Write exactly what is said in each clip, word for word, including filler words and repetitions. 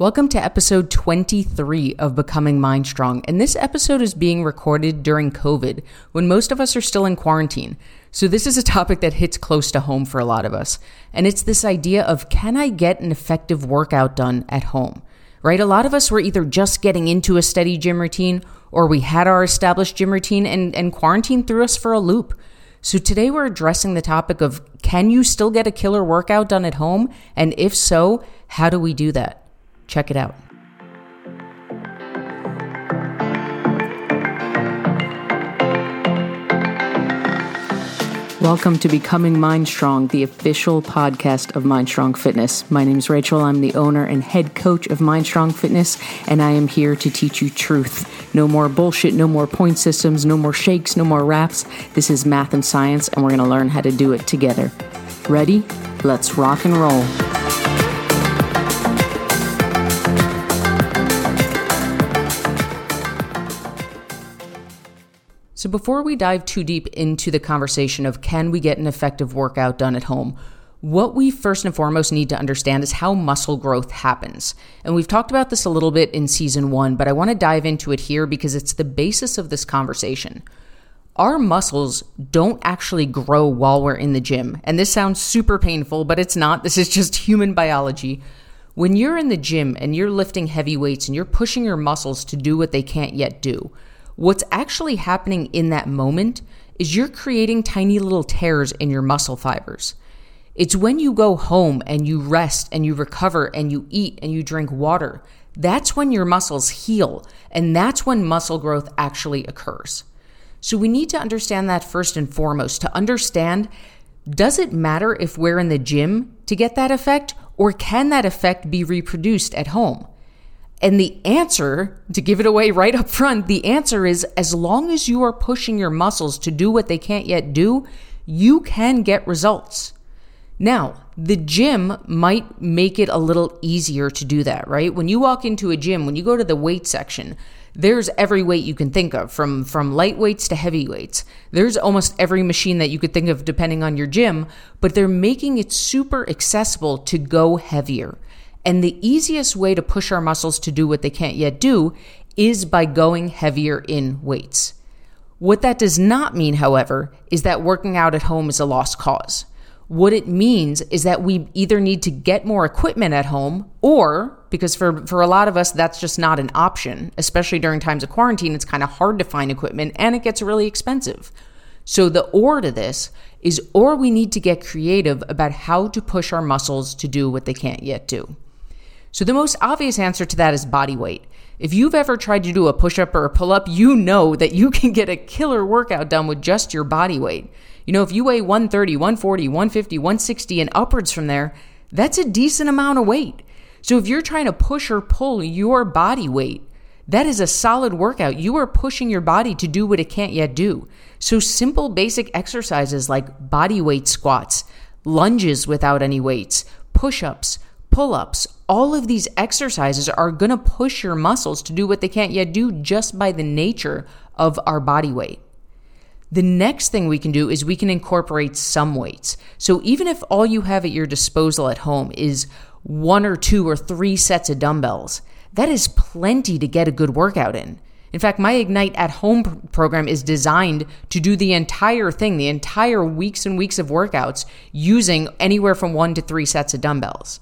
Welcome to episode twenty-three of Becoming Mind Strong, and this episode is being recorded during COVID, when most of us are still in quarantine. So this is a topic that hits close to home for a lot of us, and it's this idea of, can I get an effective workout done at home? Right? A lot of us were either just getting into a steady gym routine, or we had our established gym routine and, and quarantine threw us for a loop. So today we're addressing the topic of, can you still get a killer workout done at home? And if so, how do we do that? Check it out. Welcome to Becoming Mind Strong, the official podcast of Mind Strong Fitness. My name is Rachel. I'm the owner and head coach of Mind Strong Fitness, and I am here to teach you truth. No more bullshit, no more point systems, no more shakes, no more wraps. This is math and science, and we're going to learn how to do it together. Ready? Let's rock and roll. So before we dive too deep into the conversation of, can we get an effective workout done at home, what we first and foremost need to understand is how muscle growth happens. And we've talked about this a little bit in season one, but I want to dive into it here because it's the basis of this conversation. Our muscles don't actually grow while we're in the gym. And this sounds super painful, but it's not. This is just human biology. When you're in the gym and you're lifting heavy weights and you're pushing your muscles to do what they can't yet do, what's actually happening in that moment is you're creating tiny little tears in your muscle fibers. It's when you go home and you rest and you recover and you eat and you drink water, that's when your muscles heal, and that's when muscle growth actually occurs. So we need to understand that first and foremost, to understand, does it matter if we're in the gym to get that effect, or can that effect be reproduced at home? And the answer, to give it away right up front, the answer is, as long as you are pushing your muscles to do what they can't yet do, you can get results. Now, the gym might make it a little easier to do that, right? When you walk into a gym, when you go to the weight section, there's every weight you can think of, from, from lightweights to heavyweights. There's almost every machine that you could think of depending on your gym, but they're making it super accessible to go heavier. And the easiest way to push our muscles to do what they can't yet do is by going heavier in weights. What that does not mean, however, is that working out at home is a lost cause. What it means is that we either need to get more equipment at home, or, because for, for a lot of us, that's just not an option, especially during times of quarantine, it's kind of hard to find equipment and it gets really expensive. So the or to this is, or we need to get creative about how to push our muscles to do what they can't yet do. So the most obvious answer to that is body weight. If you've ever tried to do a push-up or a pull-up, you know that you can get a killer workout done with just your body weight. You know, if you weigh one thirty, one forty, one fifty, one sixty, and upwards from there, that's a decent amount of weight. So if you're trying to push or pull your body weight, that is a solid workout. You are pushing your body to do what it can't yet do. So simple basic exercises like body weight squats, lunges without any weights, push-ups, pull-ups, all of these exercises are going to push your muscles to do what they can't yet do just by the nature of our body weight. The next thing we can do is we can incorporate some weights. So even if all you have at your disposal at home is one or two or three sets of dumbbells, that is plenty to get a good workout in. In fact, my Ignite at Home program is designed to do the entire thing, the entire weeks and weeks of workouts, using anywhere from one to three sets of dumbbells.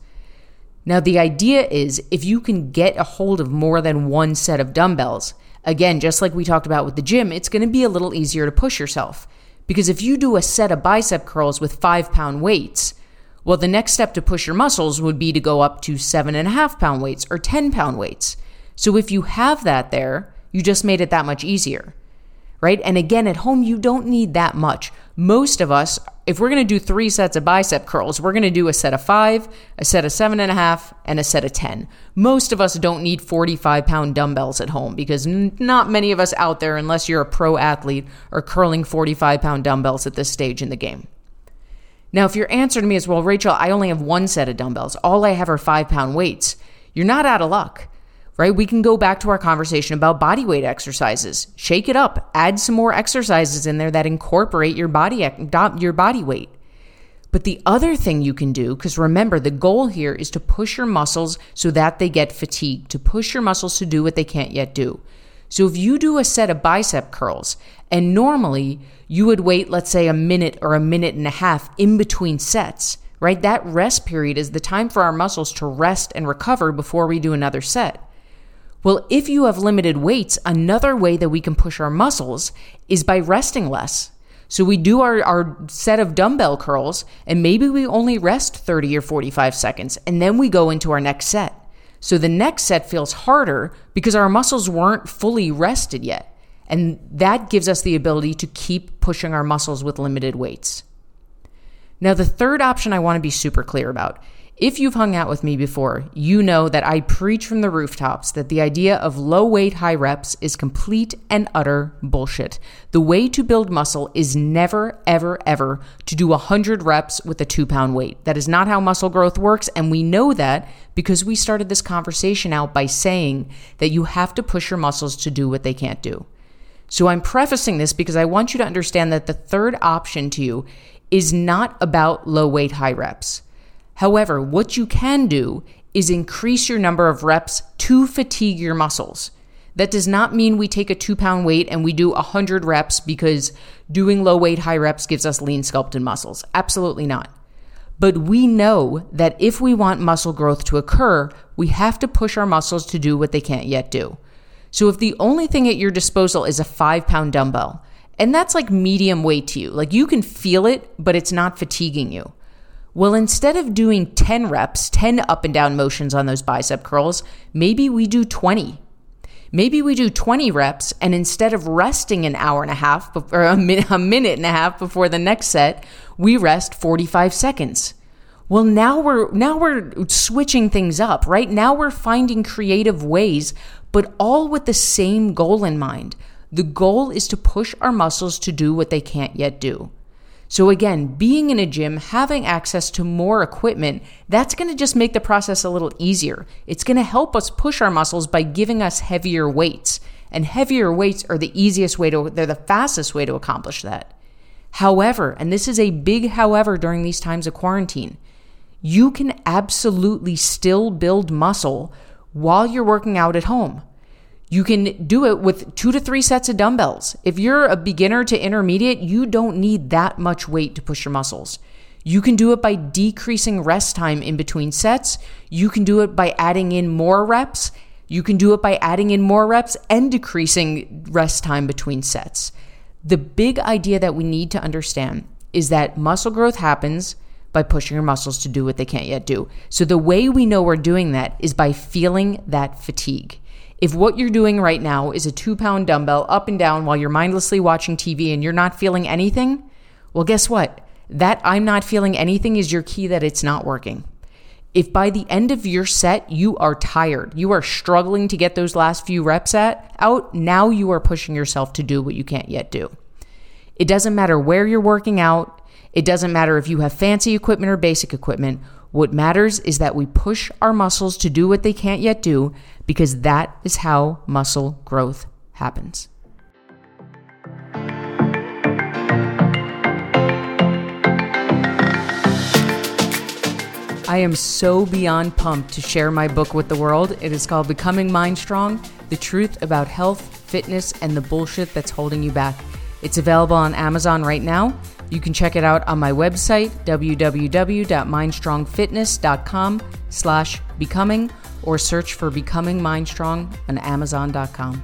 Now, the idea is, if you can get a hold of more than one set of dumbbells, again, just like we talked about with the gym, it's going to be a little easier to push yourself. Because if you do a set of bicep curls with five pound weights, well, the next step to push your muscles would be to go up to seven and a half pound weights or ten pound weights. So if you have that there, you just made it that much easier, right? And again, at home, you don't need that much. Most of us, if we're going to do three sets of bicep curls, we're going to do a set of five, a set of seven and a half, and a set of ten. Most of us don't need forty-five pound dumbbells at home, because n- not many of us out there, unless you're a pro athlete, are curling forty-five pound dumbbells at this stage in the game. Now, if your answer to me is, well, Rachel, I only have one set of dumbbells, all I have are five pound weights, you're not out of luck, right? We can go back to our conversation about body weight exercises. Shake it up, add some more exercises in there that incorporate your body, your body weight. But the other thing you can do, because remember, the goal here is to push your muscles so that they get fatigued, to push your muscles to do what they can't yet do. So if you do a set of bicep curls, and normally you would wait, let's say, a minute or a minute and a half in between sets, right? That rest period is the time for our muscles to rest and recover before we do another set. Well, if you have limited weights, another way that we can push our muscles is by resting less. So we do our, our set of dumbbell curls, and maybe we only rest thirty or forty-five seconds, and then we go into our next set. So the next set feels harder because our muscles weren't fully rested yet. And that gives us the ability to keep pushing our muscles with limited weights. Now, the third option I want to be super clear about. If you've hung out with me before, you know that I preach from the rooftops that the idea of low weight, high reps is complete and utter bullshit. The way to build muscle is never, ever, ever to do one hundred reps with a two pound weight. That is not how muscle growth works. And we know that because we started this conversation out by saying that you have to push your muscles to do what they can't do. So I'm prefacing this because I want you to understand that the third option to you is not about low weight, high reps. However, what you can do is increase your number of reps to fatigue your muscles. That does not mean we take a two-pound weight and we do one hundred reps because doing low-weight, high-reps gives us lean, sculpted muscles. Absolutely not. But we know that if we want muscle growth to occur, we have to push our muscles to do what they can't yet do. So if the only thing at your disposal is a five-pound dumbbell, and that's like medium weight to you, like you can feel it, but it's not fatiguing you. Well, instead of doing ten reps, ten up and down motions on those bicep curls, maybe we do twenty. Maybe we do twenty reps, and instead of resting an hour and a half or a minute, a minute and a half before the next set, we rest forty-five seconds. Well, now we're now we're switching things up, right? Now we're finding creative ways, but all with the same goal in mind. The goal is to push our muscles to do what they can't yet do. So again, being in a gym, having access to more equipment, that's going to just make the process a little easier. It's going to help us push our muscles by giving us heavier weights. And heavier weights are the easiest way to, they're the fastest way to accomplish that. However, and this is a big however during these times of quarantine, you can absolutely still build muscle while you're working out at home. You can do it with two to three sets of dumbbells. If you're a beginner to intermediate, you don't need that much weight to push your muscles. You can do it by decreasing rest time in between sets. You can do it by adding in more reps. You can do it by adding in more reps and decreasing rest time between sets. The big idea that we need to understand is that muscle growth happens by pushing your muscles to do what they can't yet do. So the way we know we're doing that is by feeling that fatigue. If what you're doing right now is a two-pound dumbbell up and down while you're mindlessly watching T V and you're not feeling anything, well, guess what? That I'm not feeling anything is your key that it's not working. If by the end of your set, you are tired, you are struggling to get those last few reps at, out, now you are pushing yourself to do what you can't yet do. It doesn't matter where you're working out. It doesn't matter if you have fancy equipment or basic equipment. What matters is that we push our muscles to do what they can't yet do, because that is how muscle growth happens. I am so beyond pumped to share my book with the world. It is called Becoming Mind Strong, The Truth About Health, Fitness, and the Bullshit That's Holding You Back. It's available on Amazon right now. You can check it out on my website, w w w dot mind strong fitness dot com slash becoming, or search for Becoming Mind Strong on amazon dot com.